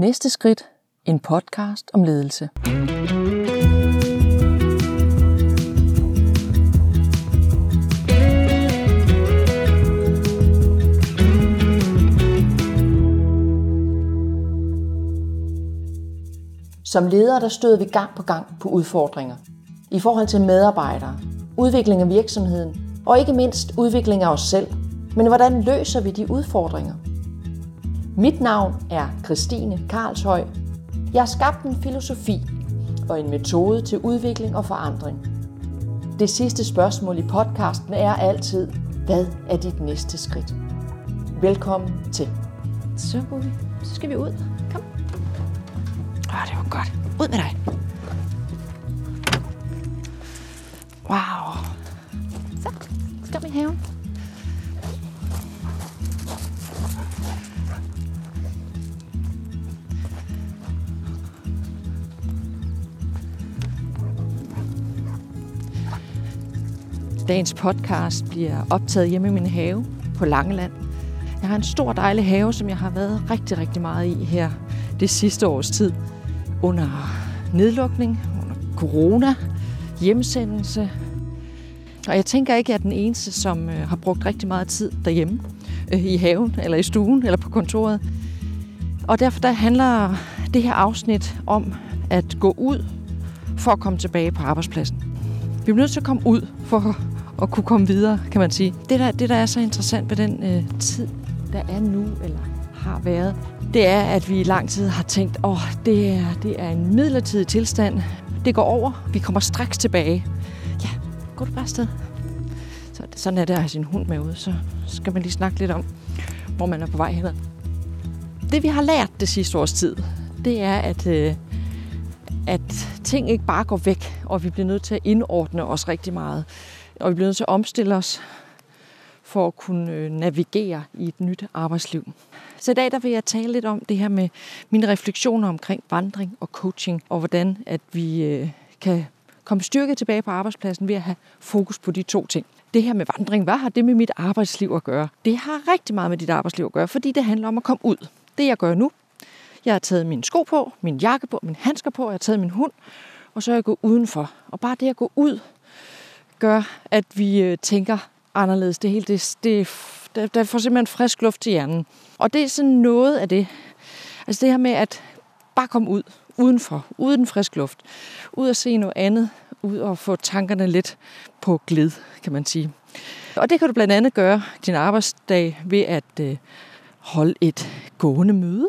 Næste skridt, en podcast om ledelse. Som ledere, der støder vi gang på gang på udfordringer. I forhold til medarbejdere, udvikling af virksomheden og ikke mindst udvikling af os selv. Men hvordan løser vi de udfordringer? Mit navn er Christine Karlshøi. Jeg har skabt en filosofi og en metode til udvikling og forandring. Det sidste spørgsmål i podcasten er altid, hvad er dit næste skridt? Velkommen til. Så skal vi ud. Kom. Det var godt. Ud med dig. Wow. Så, kom i haven. Dagens podcast bliver optaget hjemme i min have på Langeland. Jeg har en stor dejlig have, som jeg har været rigtig, rigtig meget i her det sidste års tid. Under nedlukning, under corona, hjemsendelse. Og jeg tænker ikke, at jeg er den eneste, som har brugt rigtig meget tid derhjemme, i haven, eller i stuen, eller på kontoret. Og derfor der handler det her afsnit om at gå ud for at komme tilbage på arbejdspladsen. Vi bliver nødt til at komme ud for at kunne komme videre, kan man sige. Det der er så interessant ved den tid, der er nu, eller har været, det er, at vi i lang tid har tænkt, det er en midlertidig tilstand. Det går over. Vi kommer straks tilbage. Ja, gå du bare afsted. Sådan er det at have sin hund med ude. Så skal man lige snakke lidt om, hvor man er på vej henad. Det, vi har lært det sidste års tid, det er, at ting ikke bare går væk, og vi bliver nødt til at indordne os rigtig meget. Og vi bliver nødt til at omstille os for at kunne navigere i et nyt arbejdsliv. Så i dag der vil jeg tale lidt om det her med mine refleksioner omkring vandring og coaching, og hvordan at vi kan komme styrket tilbage på arbejdspladsen ved at have fokus på de to ting. Det her med vandring, hvad har det med mit arbejdsliv at gøre? Det har rigtig meget med dit arbejdsliv at gøre, fordi det handler om at komme ud. Det jeg gør nu, jeg har taget mine sko på, min jakke på, mine handsker på, jeg har taget min hund, og så er jeg gået udenfor. Og bare det at gå ud gør, at vi tænker anderledes. Det hele, der får simpelthen frisk luft til hjernen. Og det er sådan noget af det. Altså det her med at bare komme ud, udenfor, uden frisk luft. Ud og se noget andet, ud og få tankerne lidt på glid, kan man sige. Og det kan du blandt andet gøre din arbejdsdag ved at holde et gående møde.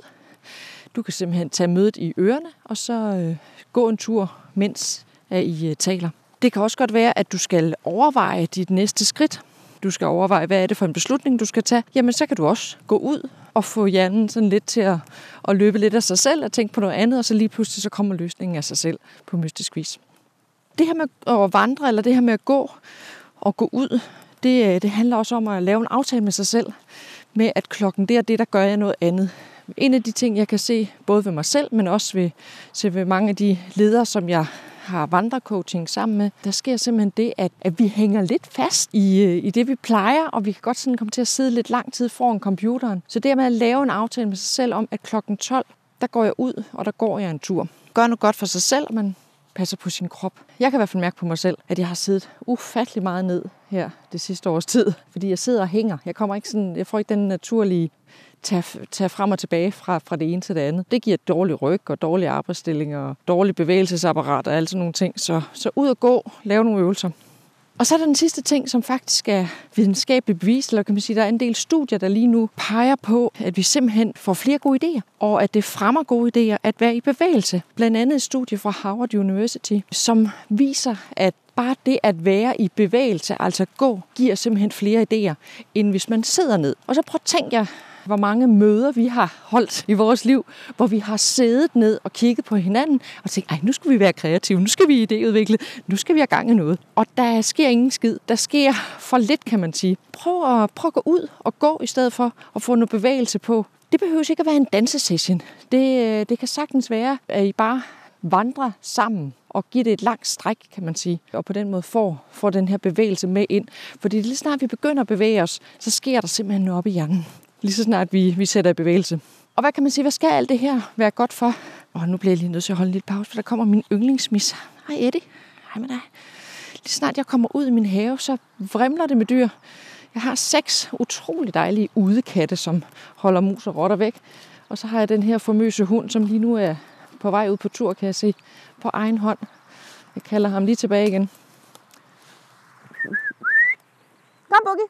Du kan simpelthen tage mødet i ørerne, og så gå en tur, mens I taler. Det kan også godt være, at du skal overveje dit næste skridt. Du skal overveje, hvad er det for en beslutning, du skal tage. Jamen, så kan du også gå ud og få hjernen sådan lidt til at løbe lidt af sig selv og tænke på noget andet, og så lige pludselig så kommer løsningen af sig selv på mystisk vis. Det her med at vandre, eller det her med at gå og gå ud, det handler også om at lave en aftale med sig selv, med at klokken det og det, der gør jeg noget andet. En af de ting, jeg kan se både ved mig selv, men også ved mange af de ledere, som jeg har vandrecoaching sammen med, der sker simpelthen det, at vi hænger lidt fast i det, vi plejer, og vi kan godt sådan komme til at sidde lidt lang tid foran computeren. Så det med at lave en aftale med sig selv om, at klokken 12, der går jeg ud, og der går jeg en tur. Gør noget godt for sig selv, og man passer på sin krop. Jeg kan i hvert fald mærke på mig selv, at jeg har siddet ufattelig meget ned her det sidste års tid, fordi jeg sidder og hænger. Jeg får ikke den naturlige tage frem og tilbage fra det ene til det andet. Det giver dårlig ryg og dårlige arbejdsstillinger og dårlige bevægelsesapparater og alle sådan nogle ting. Så ud og gå, lave nogle øvelser. Og så er der den sidste ting, som faktisk er videnskabeligt bevist, eller kan man sige, der er en del studier, der lige nu peger på, at vi simpelthen får flere gode idéer, og at det fremmer gode idéer at være i bevægelse. Blandt andet et studie fra Harvard University, som viser, at bare det at være i bevægelse, altså gå, giver simpelthen flere idéer, end hvis man sidder ned. Og så prøv at tænke jer, hvor mange møder vi har holdt i vores liv, hvor vi har siddet ned og kigget på hinanden og tænkt, nu skal vi være kreative, nu skal vi idéudvikle, nu skal vi have gang i noget. Og der sker ingen skid, der sker for lidt, kan man sige. Prøv at gå ud og gå i stedet for at få noget bevægelse på. Det behøver ikke at være en dansesession. Det kan sagtens være, at I bare vandrer sammen og giver det et langt stræk, kan man sige. Og på den måde får den her bevægelse med ind. Fordi lige snart vi begynder at bevæge os, så sker der simpelthen noget op i hjernen. Lige så snart vi sætter i bevægelse. Og hvad kan man sige, hvad skal alt det her være godt for? Og nu bliver jeg lige nødt til at holde en lille pause, for der kommer min yndlingsmis. Hej Eddie. Hej med dig. Lige snart jeg kommer ud i min have, så vrimler det med dyr. Jeg har 6 utrolig dejlige udekatte, som holder mus og rotter væk. Og så har jeg den her formøse hund, som lige nu er på vej ud på tur, kan jeg se, på egen hånd. Jeg kalder ham lige tilbage igen. Kom, Buggy.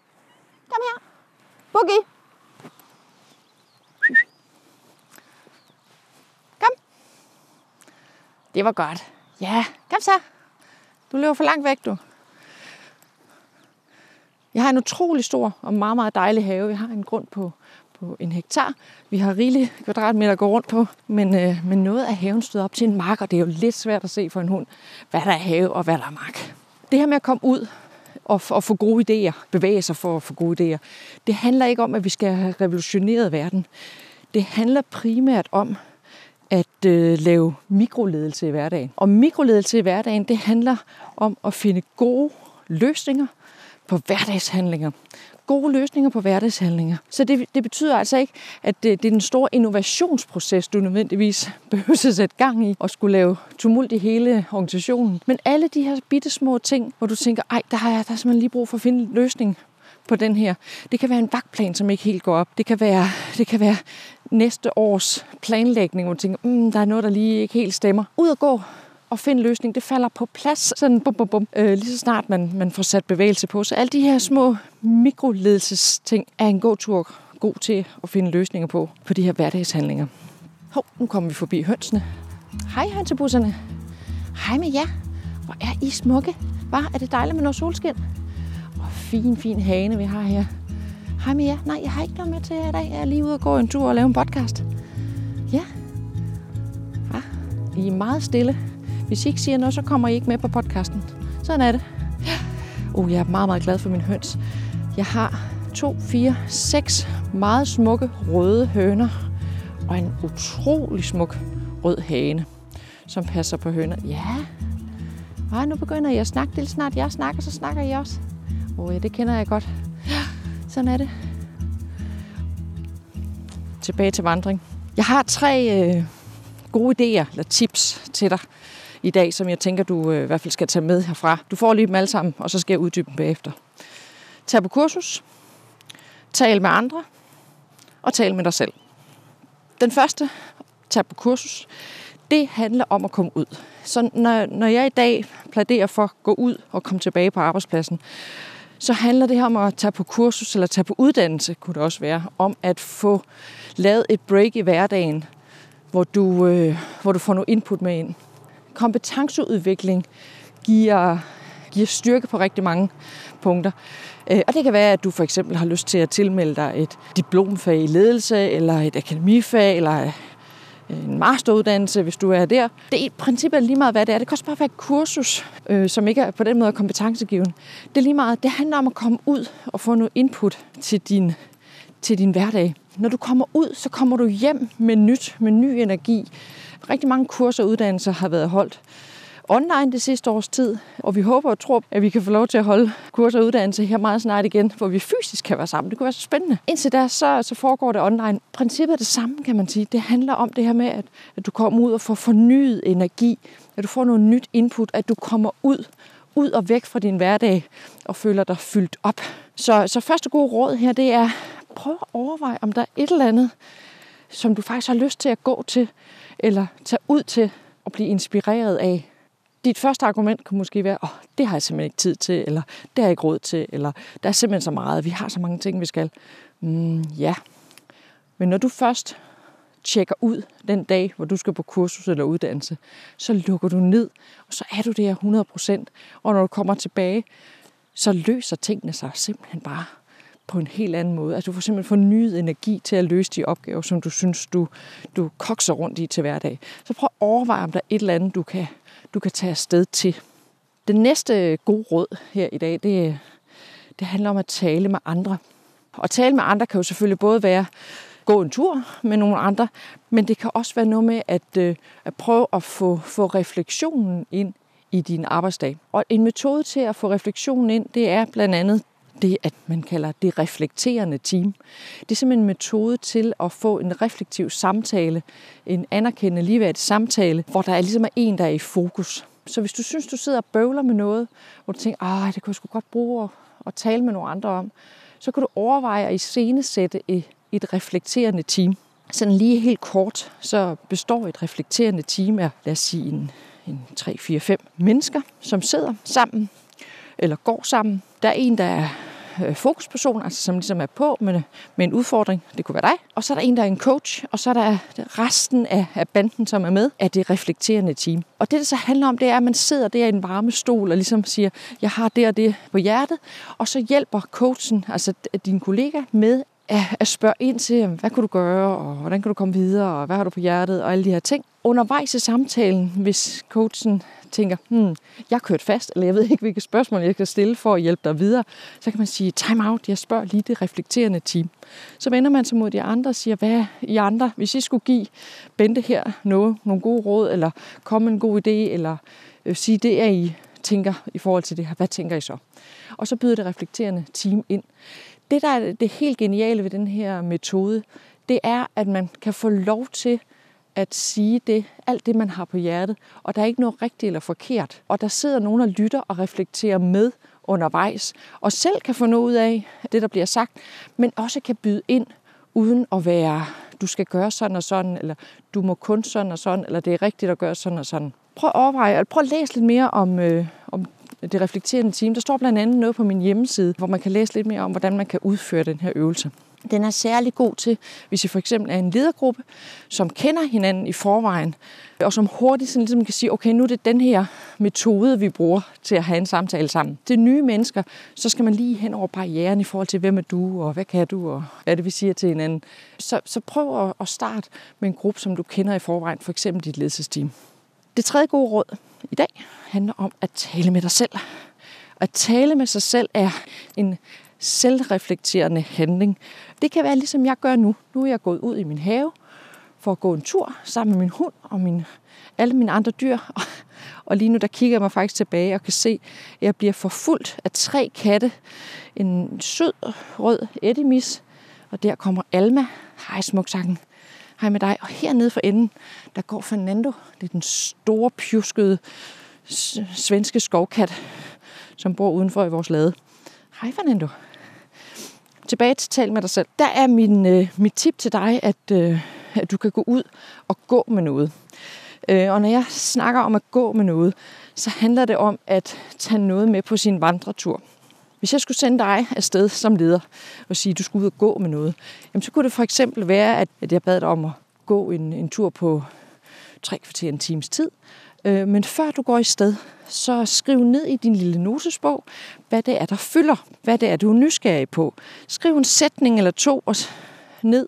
Kom her. Buggy. Kom. Det var godt. Ja, kom så. Du løber for langt væk, du. Jeg har en utrolig stor og meget, meget dejlig have. Jeg har en grund på 1 hektar. Vi har rigelige kvadratmeter at gå rundt på, men noget af haven stod op til en mark, og det er jo lidt svært at se for en hund, hvad der er have og hvad der er mark. Det her med at komme ud og få gode idéer, bevæge sig for at få gode idéer, det handler ikke om, at vi skal have revolutioneret verden. Det handler primært om at lave mikroledelse i hverdagen. Og mikroledelse i hverdagen, det handler om at finde gode løsninger på hverdagshandlinger. Gode løsninger på hverdagshandlinger. Så det betyder altså ikke, at det er den store innovationsproces, du nødvendigvis behøver at sætte gang i og skulle lave tumult i hele organisationen. Men alle de her bittesmå ting, hvor du tænker, ej, der er simpelthen lige brug for at finde en løsning på den her. Det kan være en vagtplan, som ikke helt går op. Det kan være næste års planlægning, hvor du tænker, der er noget, der lige ikke helt stemmer. Ud og gå og finde løsning, det falder på plads, sådan bum, bum, bum. Lige så snart man får sat bevægelse på. Så alle de her små mikroledelsesting er en god tur til at finde løsninger på de her hverdagshandlinger. Hov, nu kommer vi forbi hønsene. Hej hønsebusserne. Hej med jer. Hvor er I smukke. Bare er det dejligt med noget solskin. Og fin hane, vi har her. Hej med jer. Nej, jeg har ikke noget med til jer i dag. Jeg er lige ude og gå en tur og lave en podcast. Ja. Ja, I er meget stille. Hvis I ikke siger noget, så kommer I ikke med på podcasten. Sådan er det. Jeg er meget, meget glad for min høns. Jeg har 2, 4, 6 meget smukke røde høner og en utrolig smuk rød hane, som passer på høner. Ja. Og nu begynder jeg at snakke. Det er snart jeg snakker, så snakker I også. Ja, det kender jeg godt. Sådan er det. Tilbage til vandring. Jeg har 3 gode idéer eller tips til dig i dag, som jeg tænker, du i hvert fald skal tage med herfra. Du får lige dem alle sammen, og så skal jeg uddybe dem bagefter. Tag på kursus, tal med andre, og tal med dig selv. Den første, tag på kursus, det handler om at komme ud. Så når jeg i dag pladerer for at gå ud og komme tilbage på arbejdspladsen, så handler det her om at tage på kursus, eller tage på uddannelse, kunne det også være, om at få lavet et break i hverdagen, hvor du får noget input med ind. Kompetenceudvikling giver styrke på rigtig mange punkter. Og det kan være, at du for eksempel har lyst til at tilmelde dig et diplomfag i ledelse, eller et akademifag, eller en masteruddannelse, hvis du er der. Det er i princippet lige meget, hvad det er. Det kan også bare være et kursus, som ikke er på den måde kompetencegivende. Det er lige meget. Det handler om at komme ud og få noget input til din hverdag. Når du kommer ud, så kommer du hjem med nyt, med ny energi. Rigtig mange kurser og uddannelser har været holdt online det sidste års tid, og vi håber og tror, at vi kan få lov til at holde kurser og uddannelser her meget snart igen, hvor vi fysisk kan være sammen. Det kunne være så spændende. Indtil da, så foregår det online. Princippet er det samme, kan man sige. Det handler om det her med, at du kommer ud og får fornyet energi, at du får noget nyt input, at du kommer ud og væk fra din hverdag og føler dig fyldt op. Så første gode råd her, det er, prøv at overveje, om der er et eller andet, som du faktisk har lyst til at gå til, eller tage ud til at blive inspireret af. Dit første argument kan måske være, det har jeg simpelthen ikke tid til, eller det har jeg ikke råd til, eller der er simpelthen så meget, vi har så mange ting, vi skal. Ja, men når du først tjekker ud den dag, hvor du skal på kursus eller uddannelse, så lukker du ned, og så er du der 100%, og når du kommer tilbage, så løser tingene sig simpelthen bare på en helt anden måde. Altså, du får simpelthen fornyet energi til at løse de opgaver, som du synes, du kokser rundt i til hverdag. Så prøv at overveje, om der er et eller andet, du kan tage afsted til. Det næste gode råd her i dag, det handler om at tale med andre. Og at tale med andre kan jo selvfølgelig både være gå en tur med nogle andre, men det kan også være noget med at prøve at få refleksionen ind i din arbejdsdag. Og en metode til at få refleksionen ind, det er blandt andet det, at man kalder det reflekterende team. Det er simpelthen en metode til at få en reflektiv samtale, en anerkendende ligeværdig samtale, hvor der ligesom er en, der er i fokus. Så hvis du synes, du sidder og bøvler med noget, hvor du tænker, det kunne jeg sgu godt bruge at tale med nogle andre om, så kan du overveje at iscenesætte et reflekterende team. Sådan lige helt kort, så består et reflekterende team af, lad os sige, en 3-4-5 mennesker, som sidder sammen eller går sammen. Der er en, der er fokusperson, altså som ligesom er på med en udfordring. Det kunne være dig. Og så er der en, der er en coach, og så er der resten af banden, som er med, af det reflekterende team. Og det så handler om, det er, at man sidder der i en varme stol og ligesom siger, jeg har det og det på hjertet, og så hjælper coachen, altså din kollega, med at spørge ind til, hvad kunne du gøre, og hvordan kan du komme videre, og hvad har du på hjertet, og alle de her ting. Undervejs i samtalen, hvis coachen tænker, jeg er kørt fast, eller jeg ved ikke, hvilke spørgsmål jeg kan stille for at hjælpe dig videre, så kan man sige, time out, jeg spørger lige det reflekterende team. Så vender man sig mod de andre og siger, hvad I andre, hvis I skulle give Bente her nogle gode råd, eller komme med en god idé, eller sige det, at I tænker i forhold til det her, hvad tænker I så? Og så byder det reflekterende team ind. Det, der er det helt geniale ved den her metode, det er, at man kan få lov til at sige det, alt det, man har på hjertet, og der er ikke noget rigtigt eller forkert. Og der sidder nogen og lytter og reflekterer med undervejs, og selv kan få noget ud af det, der bliver sagt, men også kan byde ind uden at være, du skal gøre sådan og sådan, eller du må kun sådan og sådan, eller det er rigtigt at gøre sådan og sådan. Prøv at overveje, eller prøv at læse lidt mere om det reflekterende team. Der står blandt andet noget på min hjemmeside, hvor man kan læse lidt mere om, hvordan man kan udføre den her øvelse. Den er særlig god til, hvis I for eksempel er en ledergruppe, som kender hinanden i forvejen, og som hurtigt sådan ligesom kan sige, okay, nu er det den her metode, vi bruger til at have en samtale sammen. Til nye mennesker, så skal man lige hen over barrieren i forhold til, hvem er du, og hvad kan du, og hvad det, vi siger til hinanden. Så prøv at starte med en gruppe, som du kender i forvejen, for eksempel dit ledelsesteam. Det tredje gode råd i dag handler om at tale med dig selv. At tale med sig selv er en selvreflekterende handling. Det kan være ligesom jeg gør nu. Nu er jeg gået ud i min have for at gå en tur sammen med min hund og alle mine andre dyr. Og lige nu der kigger jeg mig faktisk tilbage og kan se, at jeg bliver forfulgt af 3 katte. En sød rød eddimis, og der kommer Alma. Hej smuksakken. Hej med dig. Og hernede for enden, der går Fernando. Det er den store, pjuskede, svenske skovkat, som bor udenfor i vores lade. Hej Fernando. Tilbage til tal med dig selv. Der er mit tip til dig, at du kan gå ud og gå med noget. Og når jeg snakker om at gå med noget, så handler det om at tage noget med på sin vandretur. Hvis jeg skulle sende dig afsted som leder og sige, at du skulle ud og gå med noget, jamen så kunne det for eksempel være, at jeg bad dig om at gå en tur på 3 kvarter, en times tid. Men før du går i sted, så skriv ned i din lille notesbog, hvad det er, der fylder. Hvad det er, du er nysgerrig på. Skriv en sætning eller 2 ned.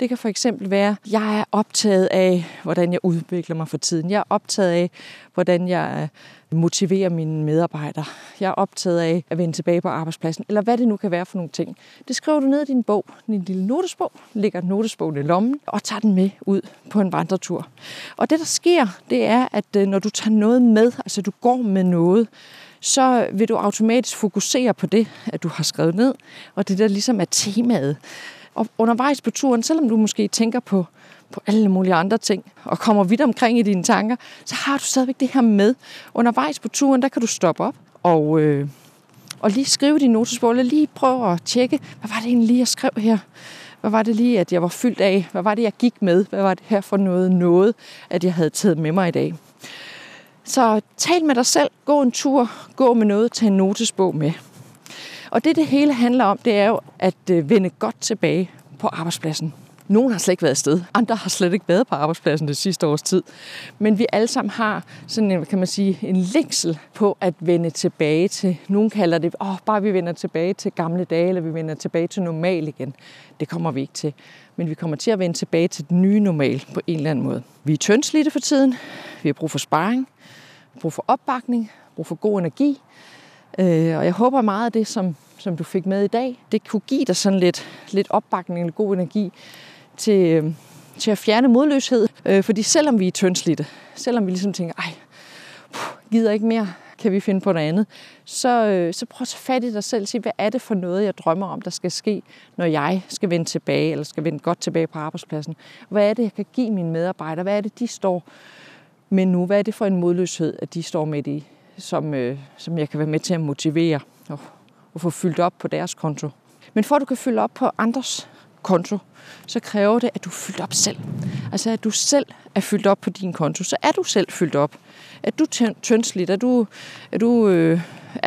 Det kan for eksempel være, at jeg er optaget af, hvordan jeg udvikler mig for tiden. Jeg er optaget af, hvordan jeg motiverer mine medarbejdere. Jeg er optaget af at vende tilbage på arbejdspladsen, eller hvad det nu kan være for nogle ting. Det skriver du ned i din bog, din lille notesbog, lægger notesbogen i lommen og tager den med ud på en vandretur. Og det, der sker, det er, at når du tager noget med, altså du går med noget, så vil du automatisk fokusere på det, at du har skrevet ned, og det der ligesom er temaet. Og undervejs på turen, selvom du måske tænker på alle mulige andre ting, og kommer vidt omkring i dine tanker, så har du stadigvæk det her med. Undervejs på turen, der kan du stoppe op og lige skrive din notesbog, eller lige prøve at tjekke, hvad var det egentlig lige, jeg skrev her? Hvad var det lige, at jeg var fyldt af? Hvad var det, jeg gik med? Hvad var det her for noget, at jeg havde taget med mig i dag? Så tal med dig selv, gå en tur, gå med noget, tag en notesbog med. Og det hele handler om, det er jo at vende godt tilbage på arbejdspladsen. Nogle har slet ikke været afsted, andre har slet ikke været på arbejdspladsen det sidste års tid. Men vi alle sammen har sådan en, kan man sige, en længsel på at vende tilbage til, nogen kalder det, bare vi vender tilbage til gamle dage, eller vi vender tilbage til normal igen. Det kommer vi ikke til. Men vi kommer til at vende tilbage til den nye normal på en eller anden måde. Vi er tyndslidte for tiden, vi har brug for sparring, brug for opbakning, brug for god energi. Og jeg håber meget af det, som du fik med i dag, det kunne give dig sådan lidt opbakning og god energi til at fjerne modløshed. Fordi selvom vi er tyndslidte, selvom vi ligesom tænker, gider ikke mere, kan vi finde på noget andet, så prøv at tage fat i dig selv og sige, hvad er det for noget, jeg drømmer om, der skal ske, når jeg skal vende tilbage, eller skal vende godt tilbage på arbejdspladsen. Hvad er det, jeg kan give mine medarbejdere? Hvad er det, de står med nu? Hvad er det for en modløshed, at de står midt i, som jeg kan være med til at motivere og få fyldt op på deres konto? Men for at du kan fylde op på andres konto, så kræver det, at du er fyldt op selv. Altså, at du selv er fyldt op på din konto, så er du selv fyldt op. Er du tyndslidt? Er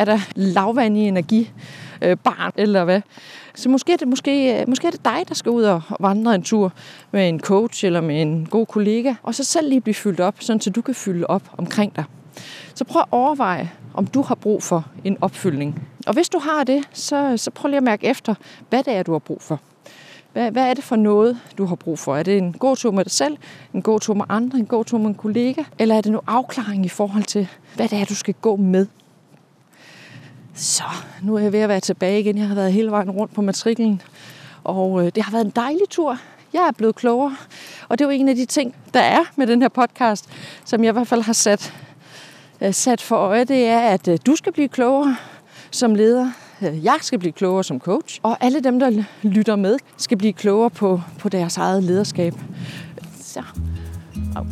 der lavvand i energibarn, eller hvad? Så måske er det dig, der skal ud og vandre en tur med en coach eller med en god kollega, og så selv lige blive fyldt op, sådan så du kan fylde op omkring dig. Så prøv at overveje, om du har brug for en opfyldning. Og hvis du har det, så prøv lige at mærke efter, hvad det er, du har brug for. Hvad er det for noget, du har brug for? Er det en god tur med dig selv, en god tur med andre, en god tur med en kollega? Eller er det noget afklaring i forhold til, hvad det er, du skal gå med? Så, nu er jeg ved at være tilbage igen. Jeg har været hele vejen rundt på matriklen, og det har været en dejlig tur. Jeg er blevet klogere, og det er jo en af de ting, der er med den her podcast, som jeg i hvert fald har sat for øje. Det er, at du skal blive klogere som leder. Jeg skal blive klogere som coach, og alle dem, der lytter med, skal blive klogere på deres eget lederskab. Så.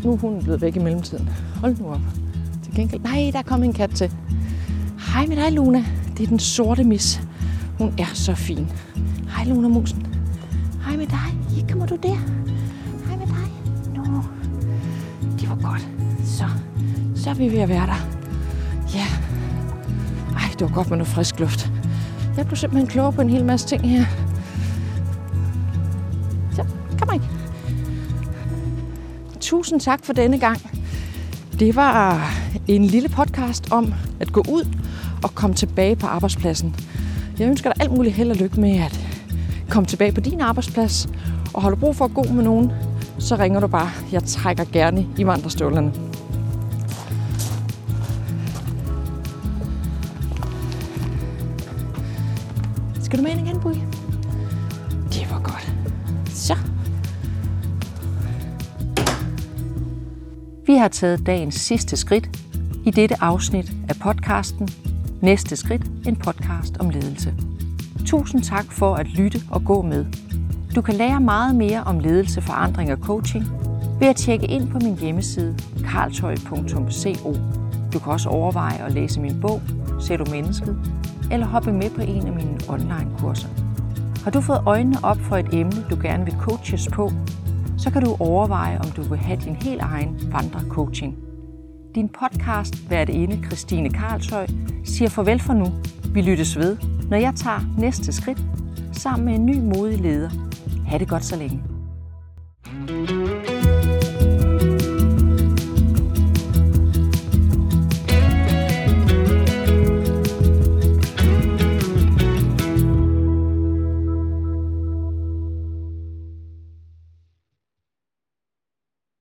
Nu er hunden blevet væk i mellemtiden. Hold nu op. Til gengæld. Nej, der kom en kat til. Hej med dig, Luna. Det er den sorte mis. Hun er så fin. Hej, Luna Musen. Hej med dig. Ja, kommer du der? Hej med dig. Nå. Det var godt. Så er vi ved at være der. Ja. Ej, det var godt med noget frisk luft. Jeg blev simpelthen klogere på en hel masse ting her. Så, kom ind. Tusind tak for denne gang. Det var en lille podcast om at gå ud og komme tilbage på arbejdspladsen. Jeg ønsker dig alt muligt held og lykke med at komme tilbage på din arbejdsplads. Og har du brug for at gå med nogen, så ringer du bare. Jeg trækker gerne i vandrestøvlerne. Skal du med ind igen, Bui? Det var godt. Så. Vi har taget dagens sidste skridt i dette afsnit af podcasten Næste skridt, en podcast om ledelse. Tusind tak for at lytte og gå med. Du kan lære meget mere om ledelse, forandring og coaching ved at tjekke ind på min hjemmeside karlshøj.co. Du kan også overveje at læse min bog, Ser du mennesket? Eller hoppe med på en af mine online-kurser. Har du fået øjnene op for et emne, du gerne vil coaches på, så kan du overveje, om du vil have din helt egen vandrecoaching. Din podcast værtinde Christine Karlshøi siger farvel for nu. Vi lyttes ved, når jeg tager næste skridt sammen med en ny modig leder. Ha' det godt så længe.